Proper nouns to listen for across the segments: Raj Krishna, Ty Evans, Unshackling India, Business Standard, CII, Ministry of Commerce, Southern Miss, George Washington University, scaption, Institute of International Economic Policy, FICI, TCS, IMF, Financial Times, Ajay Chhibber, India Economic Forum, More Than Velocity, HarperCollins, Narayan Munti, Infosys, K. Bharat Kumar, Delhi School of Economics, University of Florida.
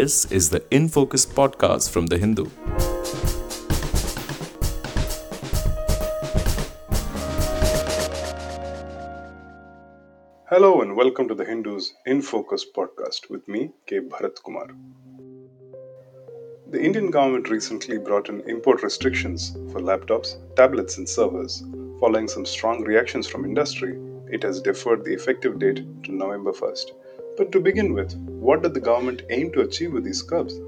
This is the In Focus podcast from The Hindu. Hello and welcome to The Hindu's In Focus podcast with me, K. Bharat Kumar. The Indian government recently brought in import restrictions for laptops, tablets and servers. Following some strong reactions from industry, it has deferred the effective date to November 1st. But to begin with, what did the government aim to achieve with these curbs?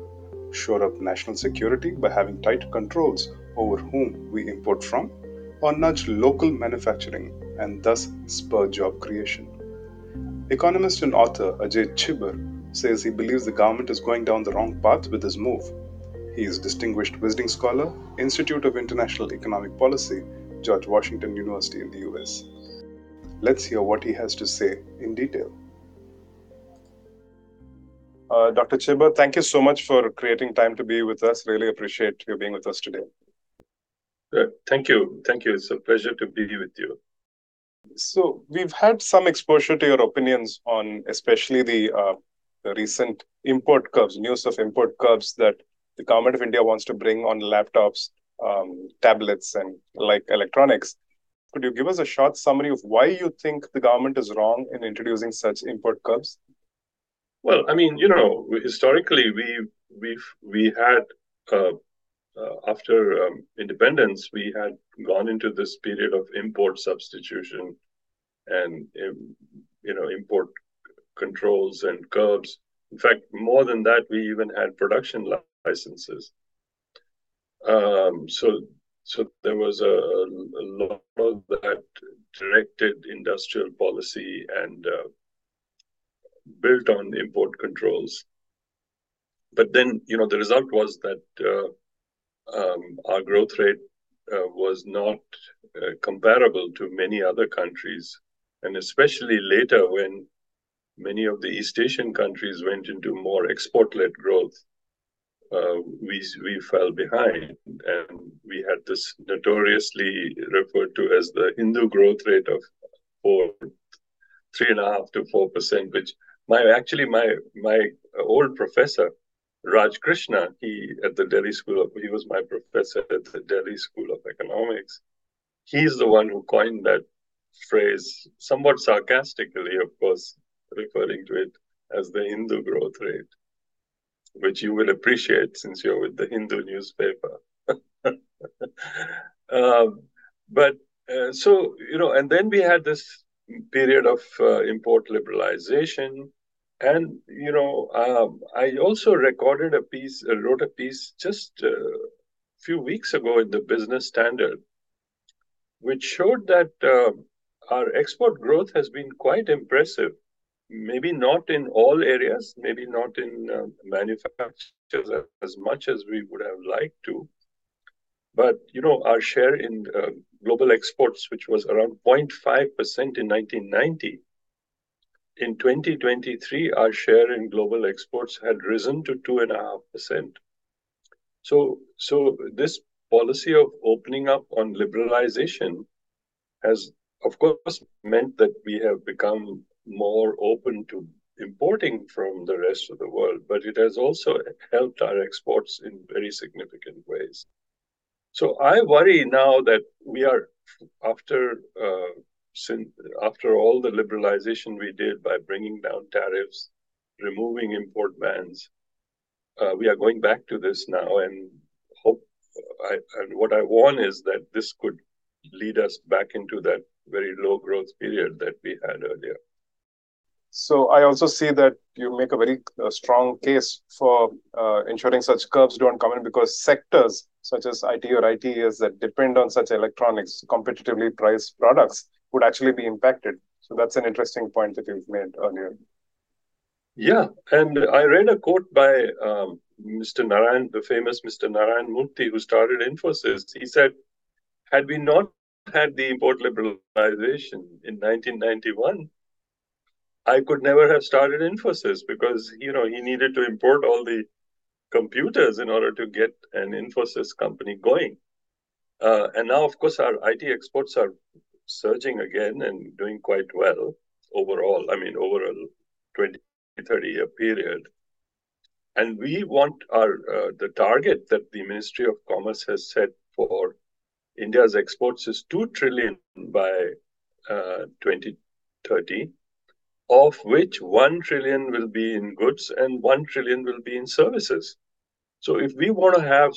Shore up national security by having tight controls over whom we import from, or nudge local manufacturing and thus spur job creation? Economist and author Ajay Chhibber says he believes the government is going down the wrong path with this move. He is distinguished visiting scholar, Institute of International Economic Policy, George Washington University in the US. Let's hear what he has to say in detail. Dr. Chhibber, thank you so much for creating time to be with us. Really appreciate you being with us today. Thank you. It's a pleasure to be with you. So we've had some exposure to your opinions on especially the recent import curbs, news of import curbs that the government of India wants to bring on laptops, tablets and like electronics. Could you give us a short summary of why you think the government is wrong in introducing such import curbs? Well, I mean, you know, historically, we had, after independence, we had gone into this period of import substitution and, you know, import controls and curbs. In fact, more than that, we even had production licenses. So there was a lot of that directed industrial policy and built on import controls. But then, you know, the result was that our growth rate was not comparable to many other countries. And especially later when many of the East Asian countries went into more export-led growth, we fell behind. And we had this notoriously referred to as the Hindu growth rate of 3.5 to 4%, which my old professor, Raj Krishna, he was my professor at the Delhi School of Economics. He's the one who coined that phrase, somewhat sarcastically, of course, referring to it as the Hindu growth rate, which you will appreciate since you're with the Hindu newspaper. So, you know, and then we had this period of import liberalization. And, you know, I also wrote a piece just a few weeks ago in the Business Standard, which showed that our export growth has been quite impressive. Maybe not in all areas, maybe not in manufacturers as much as we would have liked to. But, you know, our share in global exports, which was around 0.5% in 1990, in 2023, our share in global exports had risen to 2.5%. So this policy of opening up on liberalization has, of course, meant that we have become more open to importing from the rest of the world, but it has also helped our exports in very significant ways. So I worry now that we are, after all the liberalization we did by bringing down tariffs, removing import bans, we are going back to this now. And what I warn is that this could lead us back into that very low growth period that we had earlier. So I also see that you make a very strong case for ensuring such curbs don't come in because sectors such as IT or ITES that depend on such electronics, competitively priced products would actually be impacted. So that's an interesting point that you've made earlier. Yeah, and I read a quote by the famous Mr. Narayan Munti, who started Infosys. He said, had we not had the import liberalization in 1991, I could never have started Infosys because, you know, he needed to import all the computers in order to get an Infosys company going. And now, of course, our IT exports are surging again and doing quite well overall. I mean, over a 20-30 year period. And we want our the target that the Ministry of Commerce has set for India's exports is 2 trillion by 2030, of which 1 trillion will be in goods and 1 trillion will be in services. So if we want to have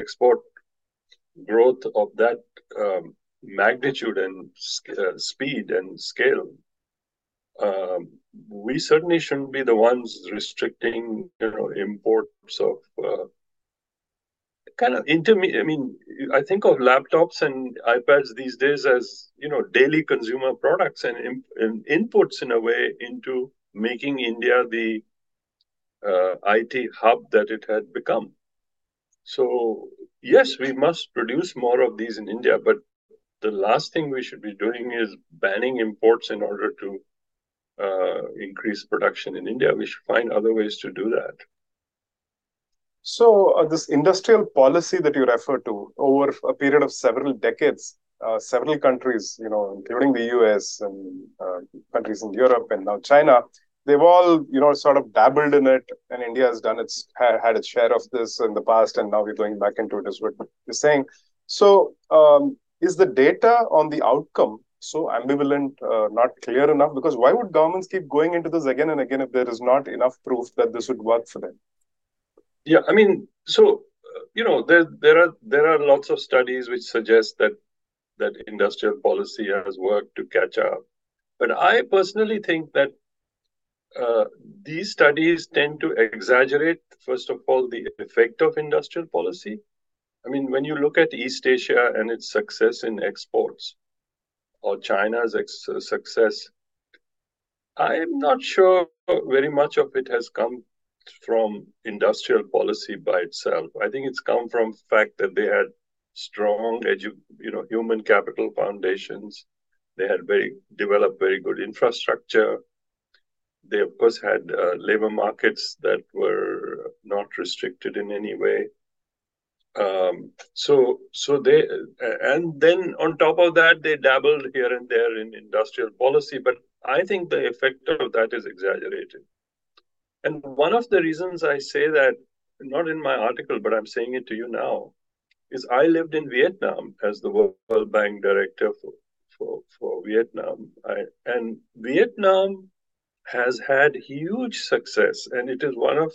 export growth of that magnitude and speed and scale, we certainly shouldn't be the ones restricting, imports of kind of intermediate. I mean, I think of laptops and iPads these days as, daily consumer products and inputs in a way into making India the IT hub that it had become. So, yes, we must produce more of these in India, but the last thing we should be doing is banning imports in order to increase production in India. We should find other ways to do that. So this industrial policy that you refer to, over a period of several decades, several countries, including the US and countries in Europe and now China, they've all, sort of dabbled in it, and India has done its had its share of this in the past, and now we're going back into it, is what you're saying. So, is the data on the outcome so ambivalent, not clear enough? Because why would governments keep going into this again and again if there is not enough proof that this would work for them? Yeah, I mean, so there are lots of studies which suggest that industrial policy has worked to catch up, but I personally think that these studies tend to exaggerate, first of all, the effect of industrial policy. I mean, when you look at East Asia and its success in exports, or China's success, I'm not sure very much of it has come from industrial policy by itself. I think it's come from the fact that they had strong, human capital foundations. They had developed very good infrastructure. They, of course, had labor markets that were not restricted in any way. And then on top of that, they dabbled here and there in industrial policy. But I think the effect of that is exaggerated. And one of the reasons I say that, not in my article, but I'm saying it to you now, is I lived in Vietnam as the World Bank director for Vietnam. And Vietnam has had huge success, and it is one of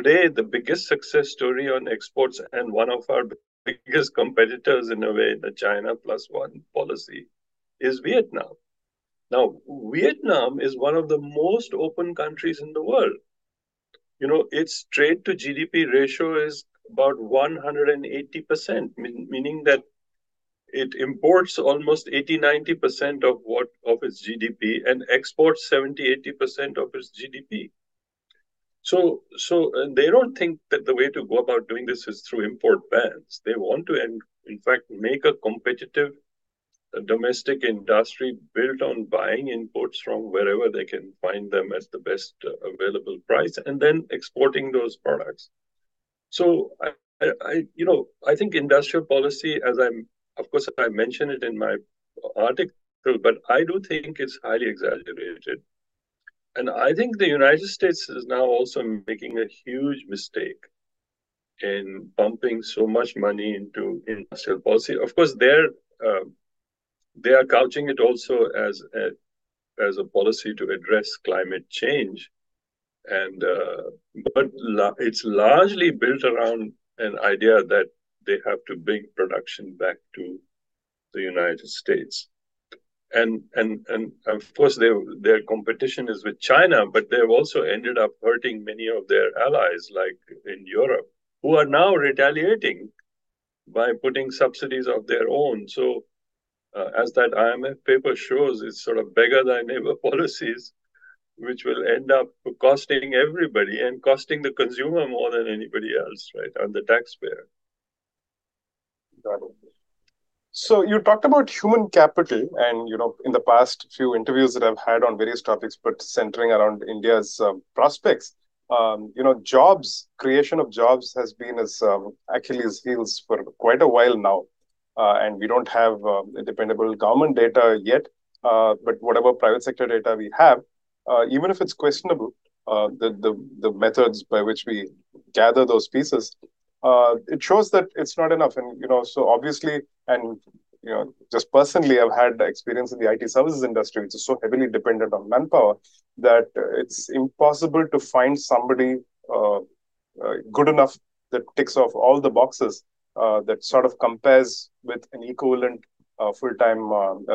today the biggest success story on exports, and one of our biggest competitors in a way, the China plus one policy, is Vietnam. Now, Vietnam is one of the most open countries in the world. Its trade to GDP ratio is about 180%, meaning that it imports almost 80-90% of its GDP and exports 70-80% of its GDP. So they don't think that the way to go about doing this is through import bans. They want to, in fact, make a competitive domestic industry built on buying imports from wherever they can find them at the best available price and then exporting those products. So, I think industrial policy, of course, I mention it in my article, but I do think it's highly exaggerated. And I think the United States is now also making a huge mistake in pumping so much money into industrial policy. Of course, they are couching it also as a policy to address climate change. But it's largely built around an idea that they have to bring production back to the United States. And of course, their competition is with China, but they've also ended up hurting many of their allies, like in Europe, who are now retaliating by putting subsidies of their own. So as that IMF paper shows, it's sort of beggar thy neighbor policies, which will end up costing everybody and costing the consumer more than anybody else, right, and the taxpayer. Got it. So you talked about human capital, and in the past few interviews that I've had on various topics, but centering around India's prospects, jobs, creation of jobs has been as Achilles' heels for quite a while now, and we don't have dependable government data yet, but whatever private sector data we have, even if it's questionable, the methods by which we gather those pieces, it shows that it's not enough. And, you know, so obviously, and, you know, just personally, I've had experience in the IT services industry, which is so heavily dependent on manpower that it's impossible to find somebody good enough that ticks off all the boxes that sort of compares with an equivalent full-time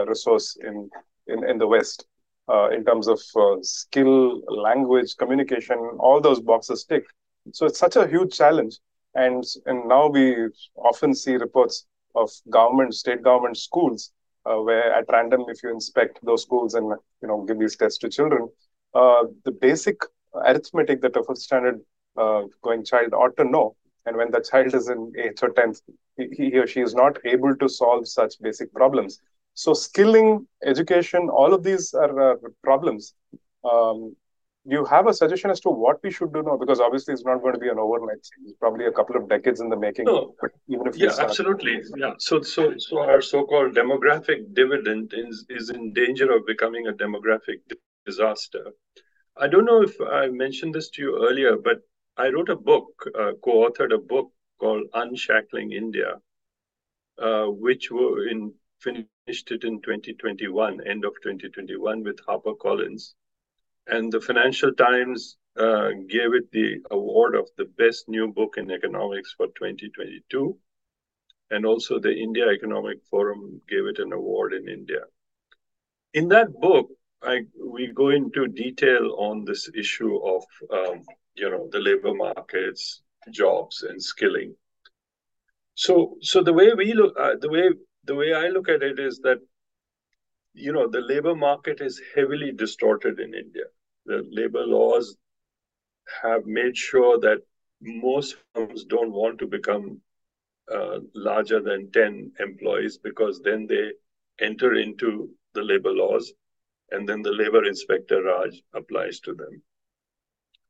resource in the West. In terms of skill, language, communication, all those boxes tick. So it's such a huge challenge. And now we often see reports of government, state government schools, where at random, if you inspect those schools and, you know, give these tests to children, the basic arithmetic that a first standard going child ought to know. And when the child is in 8th or 10th, he or she is not able to solve such basic problems. So skilling, education, all of these are problems. You have a suggestion as to what we should do now? Because obviously it's not going to be an overnight thing. It's probably a couple of decades in the making. No, but even if yeah, absolutely. Yeah. So our so-called demographic dividend is in danger of becoming a demographic disaster. I don't know if I mentioned this to you earlier, but I wrote a book, co-authored a book called Unshackling India, which were in finished it in 2021, end of 2021 with HarperCollins. And the Financial Times gave it the award of the best new book in economics for 2022. And also the India Economic Forum gave it an award in India. In that book, we go into detail on this issue of you know, the labor markets, jobs, and skilling. So the way we look, the way I look at it is that, you know, the labor market is heavily distorted in India. The labor laws have made sure that most firms don't want to become larger than 10 employees, because then they enter into the labor laws and then the labor inspector Raj applies to them.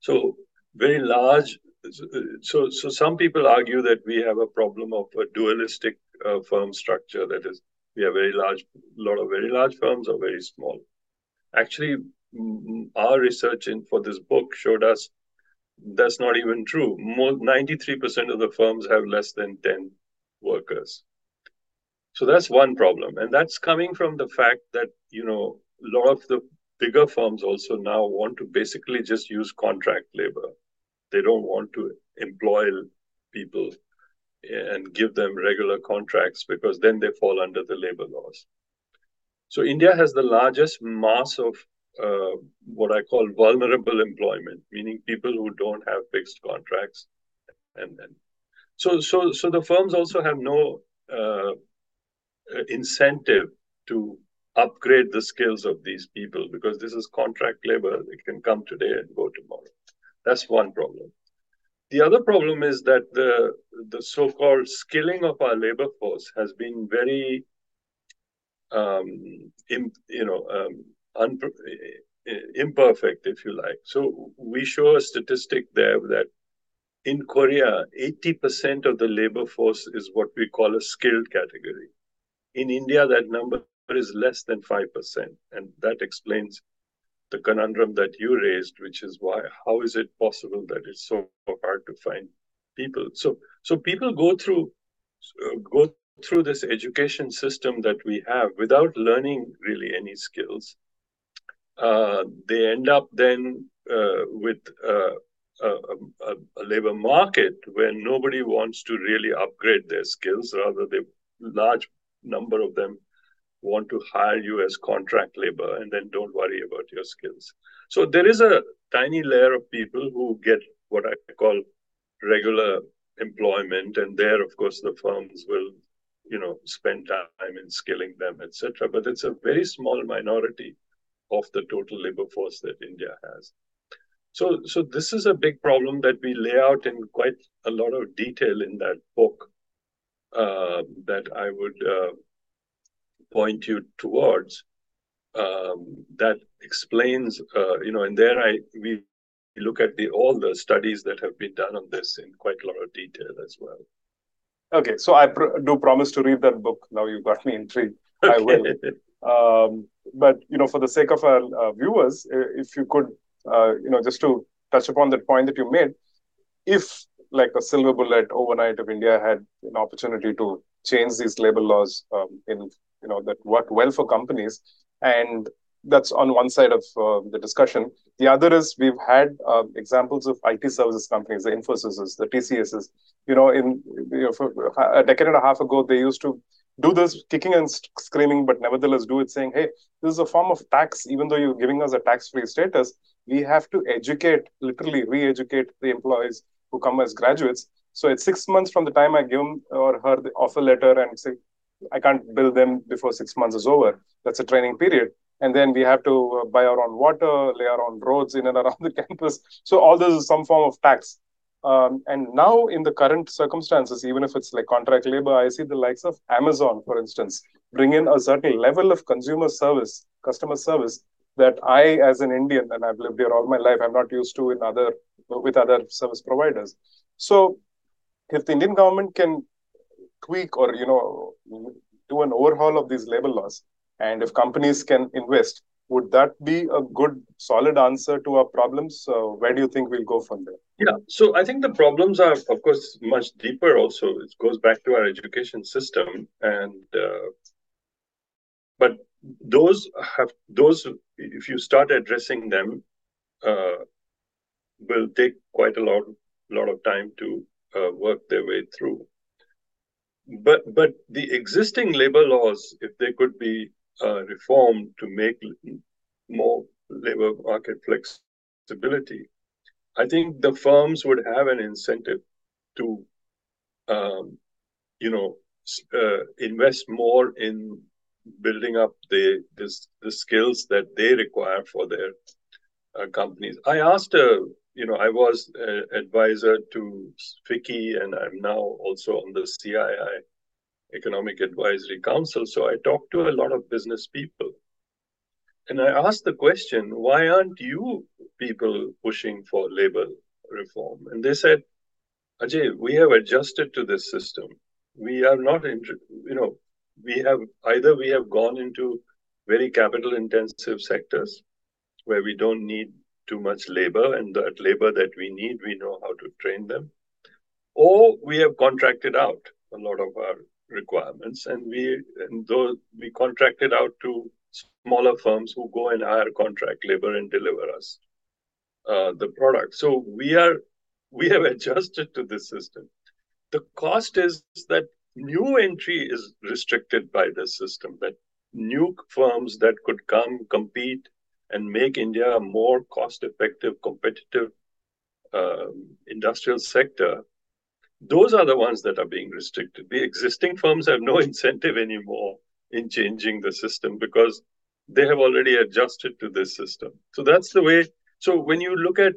So very large. So some people argue that we have a problem of a dualistic firm structure. That is, we have a lot of very large firms or very small. Actually, our research for this book showed us that's not even true. 93% of the firms have less than 10 workers. So that's one problem, and that's coming from the fact that, you know, a lot of the bigger firms also now want to basically just use contract labor. They don't want to employ people and give them regular contracts, because then they fall under the labor laws. So India has the largest mass of what I call vulnerable employment, meaning people who don't have fixed contracts. And so the firms also have no incentive to upgrade the skills of these people, because this is contract labor. They can come today and go tomorrow. That's one problem. The other problem is that the so-called skilling of our labor force has been very, imperfect, if you like. So we show a statistic there that in Korea, 80% of the labor force is what we call a skilled category. In India, that number is less than 5%. And that explains the conundrum that you raised, which is why, how is it possible that it's so hard to find people? So people go through this education system that we have without learning really any skills. They end up then with a labor market where nobody wants to really upgrade their skills. Rather, the large number of them want to hire you as contract labor and then don't worry about your skills. So there is a tiny layer of people who get what I call regular employment, and there, of course, the firms will, you know, spend time in skilling them, etc. But it's a very small minority of the total labor force that India has. So this is a big problem that we lay out in quite a lot of detail in that book that I would point you towards, that explains, you know, and there we look at all the studies that have been done on this in quite a lot of detail as well. Okay, so I do promise to read that book. Now you got me intrigued. Okay. I will. But for the sake of our viewers, if you could, just to touch upon that point that you made, if like a silver bullet overnight of India had an opportunity to change these labor laws that work well for companies, and that's on one side of the discussion. The other is we've had examples of IT services companies, the Infosys, the TCSs. For a decade and a half ago, they used to do this kicking and screaming, but nevertheless do it saying, hey, this is a form of tax. Even though you're giving us a tax-free status, we have to educate, literally re-educate the employees who come as graduates. So it's 6 months from the time I give him or her the offer letter and say, I can't bill them before 6 months is over. That's a training period. And then we have to buy our own water, lay our own roads in and around the campus. So all this is some form of tax. And now in the current circumstances, even if it's like contract labor, I see the likes of Amazon, for instance, bring in a certain level of customer service that I, as an Indian, and I've lived here all my life, I'm not used to with other service providers. So if the Indian government can tweak or, do an overhaul of these labor laws, and if companies can invest, would that be a good, solid answer to our problems? Where do you think we'll go from there? Yeah, so I think the problems are, of course, much deeper also. It goes back to our education system. And but those, if you start addressing them, will take quite a lot of time to work their way through. But the existing labor laws, if they could be reformed to make more labor market flexibility, I think the firms would have an incentive to, invest more in building up the skills that they require for their companies. I asked I was an advisor to FICI, and I'm now also on the CII Economic Advisory Council. So I talked to a lot of business people. And I asked the question, why aren't you people pushing for labor reform? And they said, Ajay, we have adjusted to this system. We are not, we have gone into very capital intensive sectors where we don't need too much labor, and that labor that we need, we know how to train them. Or we have contracted out a lot of our requirements, and we contracted out to smaller firms who go and hire contract labor and deliver us the product. So we have adjusted to this system. The cost is that new entry is restricted by the system, that new firms that could come compete and make India a more cost-effective, competitive industrial sector, those are the ones that are being restricted. The existing firms have no incentive anymore in changing the system because they have already adjusted to this system. So that's the way. So when you look at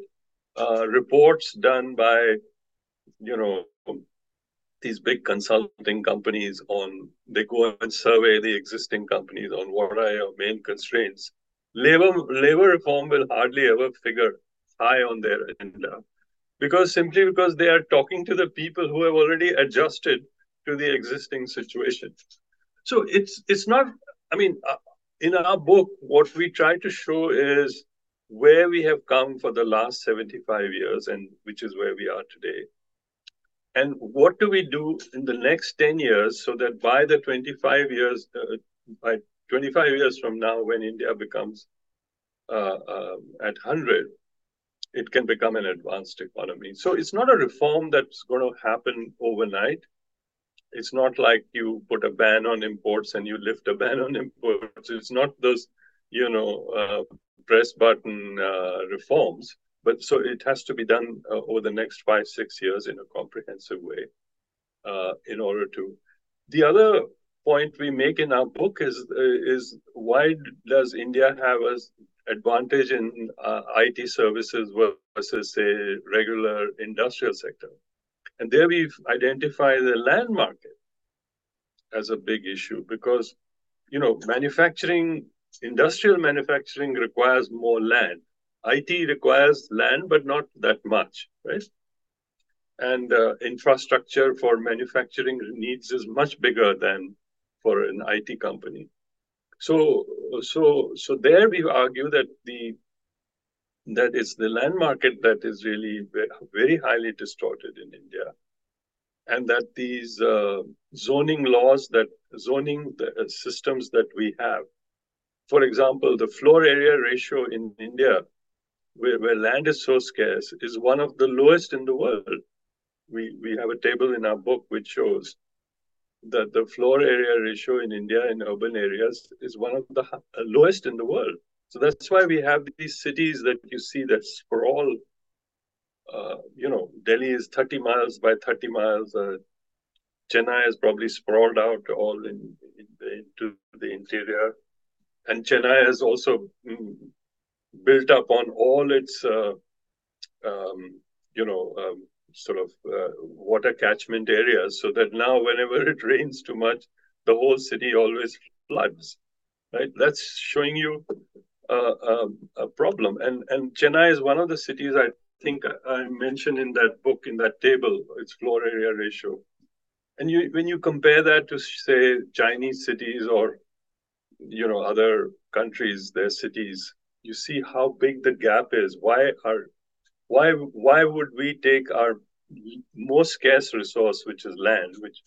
reports done by, these big consulting companies on, they go and survey the existing companies on what are your main constraints, labor reform will hardly ever figure high on their agenda because they are talking to the people who have already adjusted to the existing situation. So it's not, in our book, what we try to show is where we have come for the last 75 years, and which is where we are today. And what do we do in the next 10 years so that by the 25 years from now, when India becomes at 100, it can become an advanced economy. So it's not a reform that's going to happen overnight. It's not like you put a ban on imports and you lift a ban on imports. It's not those, press button reforms. But so it has to be done over the next 5-6 years in a comprehensive way in order to. The other point we make in our book is why does India have an advantage in IT services versus, say, regular industrial sector? And there we've identified the land market as a big issue because, industrial manufacturing requires more land. IT requires land, but not that much, right? And infrastructure for manufacturing needs is much bigger than for an IT company. So there we argue that it's the land market that is really very highly distorted in India, and that these zoning laws, that zoning systems that we have, for example, the floor area ratio in India, where land is so scarce, is one of the lowest in the world. We have a table in our book which shows that the floor area ratio in India in urban areas is one of the lowest in the world. So that's why we have these cities that you see that sprawl. You know, Delhi is 30 miles by 30 miles. Chennai is probably sprawled out all into the interior. And Chennai has also built up on all its, sort of water catchment areas, so that now whenever it rains too much, the whole city always floods, right? That's showing you a problem. And Chennai is one of the cities I think I mentioned in that book, in that table, its floor area ratio. And when you compare that to, say, Chinese cities or, you know, other countries, their cities, you see how big the gap is. Why would we take our most scarce resource, which is land, which,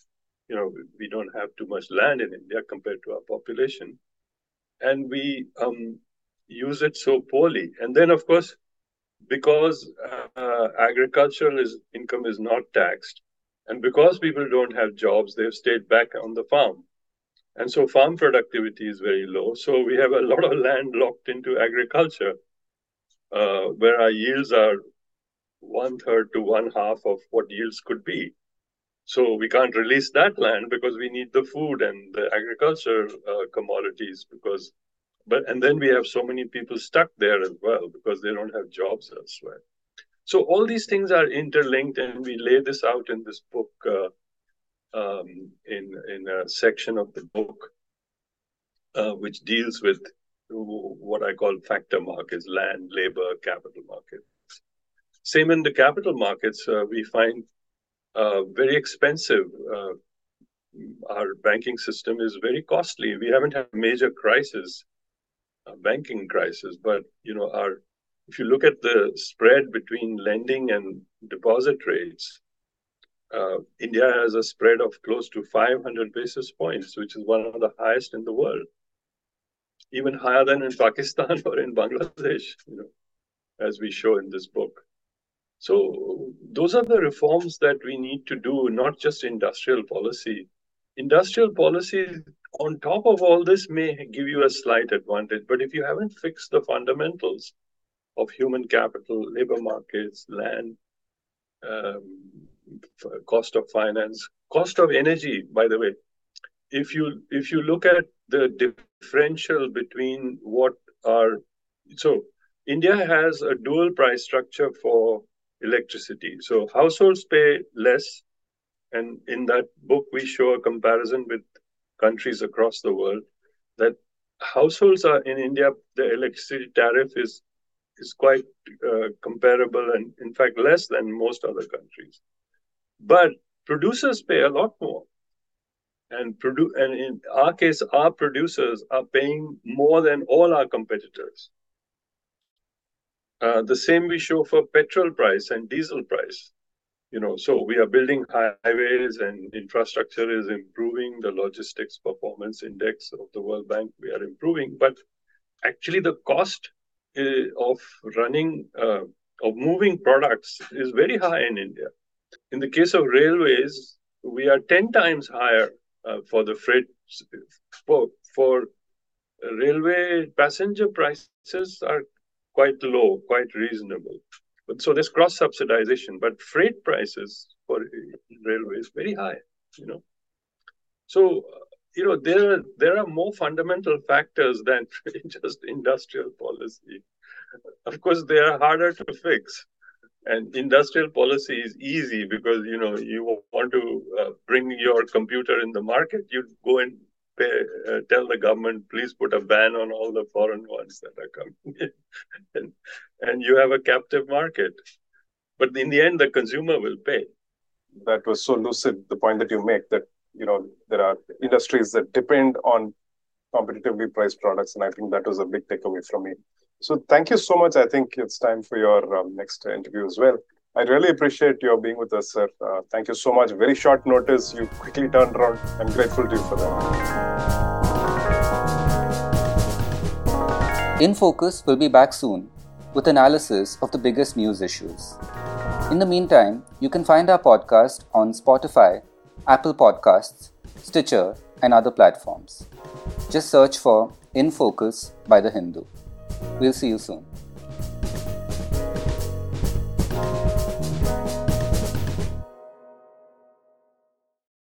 you know, we don't have too much land in India compared to our population, and we use it so poorly? And then, of course, because agricultural income is not taxed, and because people don't have jobs, they've stayed back on the farm. And so farm productivity is very low. So we have a lot of land locked into agriculture, where our yields are 1/3 to 1/2 of what yields could be. So we can't release that land because we need the food and the agriculture commodities. And then we have so many people stuck there as well because they don't have jobs elsewhere. So all these things are interlinked, and we lay this out in this book, in a section of the book which deals with what I call factor markets: land, labor, capital markets. Same in the capital markets, we find very expensive. Our banking system is very costly. We haven't had a major crisis, a banking crisis, but you know, if you look at the spread between lending and deposit rates, India has a spread of close to 500 basis points, which is one of the highest in the world, even higher than in Pakistan or in Bangladesh, you know, as we show in this book. So those are the reforms that we need to do, not just industrial policy. Industrial policy, on top of all this, may give you a slight advantage, but if you haven't fixed the fundamentals of human capital, labor markets, land, cost of finance, cost of energy, by the way, if you look at the differential between so India has a dual price structure for electricity. So households pay less. And in that book, we show a comparison with countries across the world that households are in India, the electricity tariff is quite comparable, and in fact, less than most other countries. But producers pay a lot more. And in our case, our producers are paying more than all our competitors. The same we show for petrol price and diesel price. You know, so we are building highways and infrastructure is improving. The logistics performance index of the World Bank, we are improving. But actually the cost of running, of moving products is very high in India. In the case of railways, we are 10 times higher for the freight. For railway passenger prices are quite low, quite reasonable. But so there's cross-subsidization, but freight prices for railways very high, you know. So, you know, there are more fundamental factors than just industrial policy. Of course, they are harder to fix. And industrial policy is easy because, you know, you want to bring your computer in the market, you go and tell the government, please put a ban on all the foreign ones that are coming in. And you have a captive market. But in the end, the consumer will pay. That was so lucid, the point that you make, that, you know, there are industries that depend on competitively priced products. And I think that was a big takeaway from me. So thank you so much. I think it's time for your next interview as well. I really appreciate your being with us, sir. Thank you so much. Very short notice. You quickly turned around. I'm grateful to you for that. In Focus will be back soon with analysis of the biggest news issues. In the meantime, you can find our podcast on Spotify, Apple Podcasts, Stitcher, and other platforms. Just search for In Focus by The Hindu. We'll see you soon.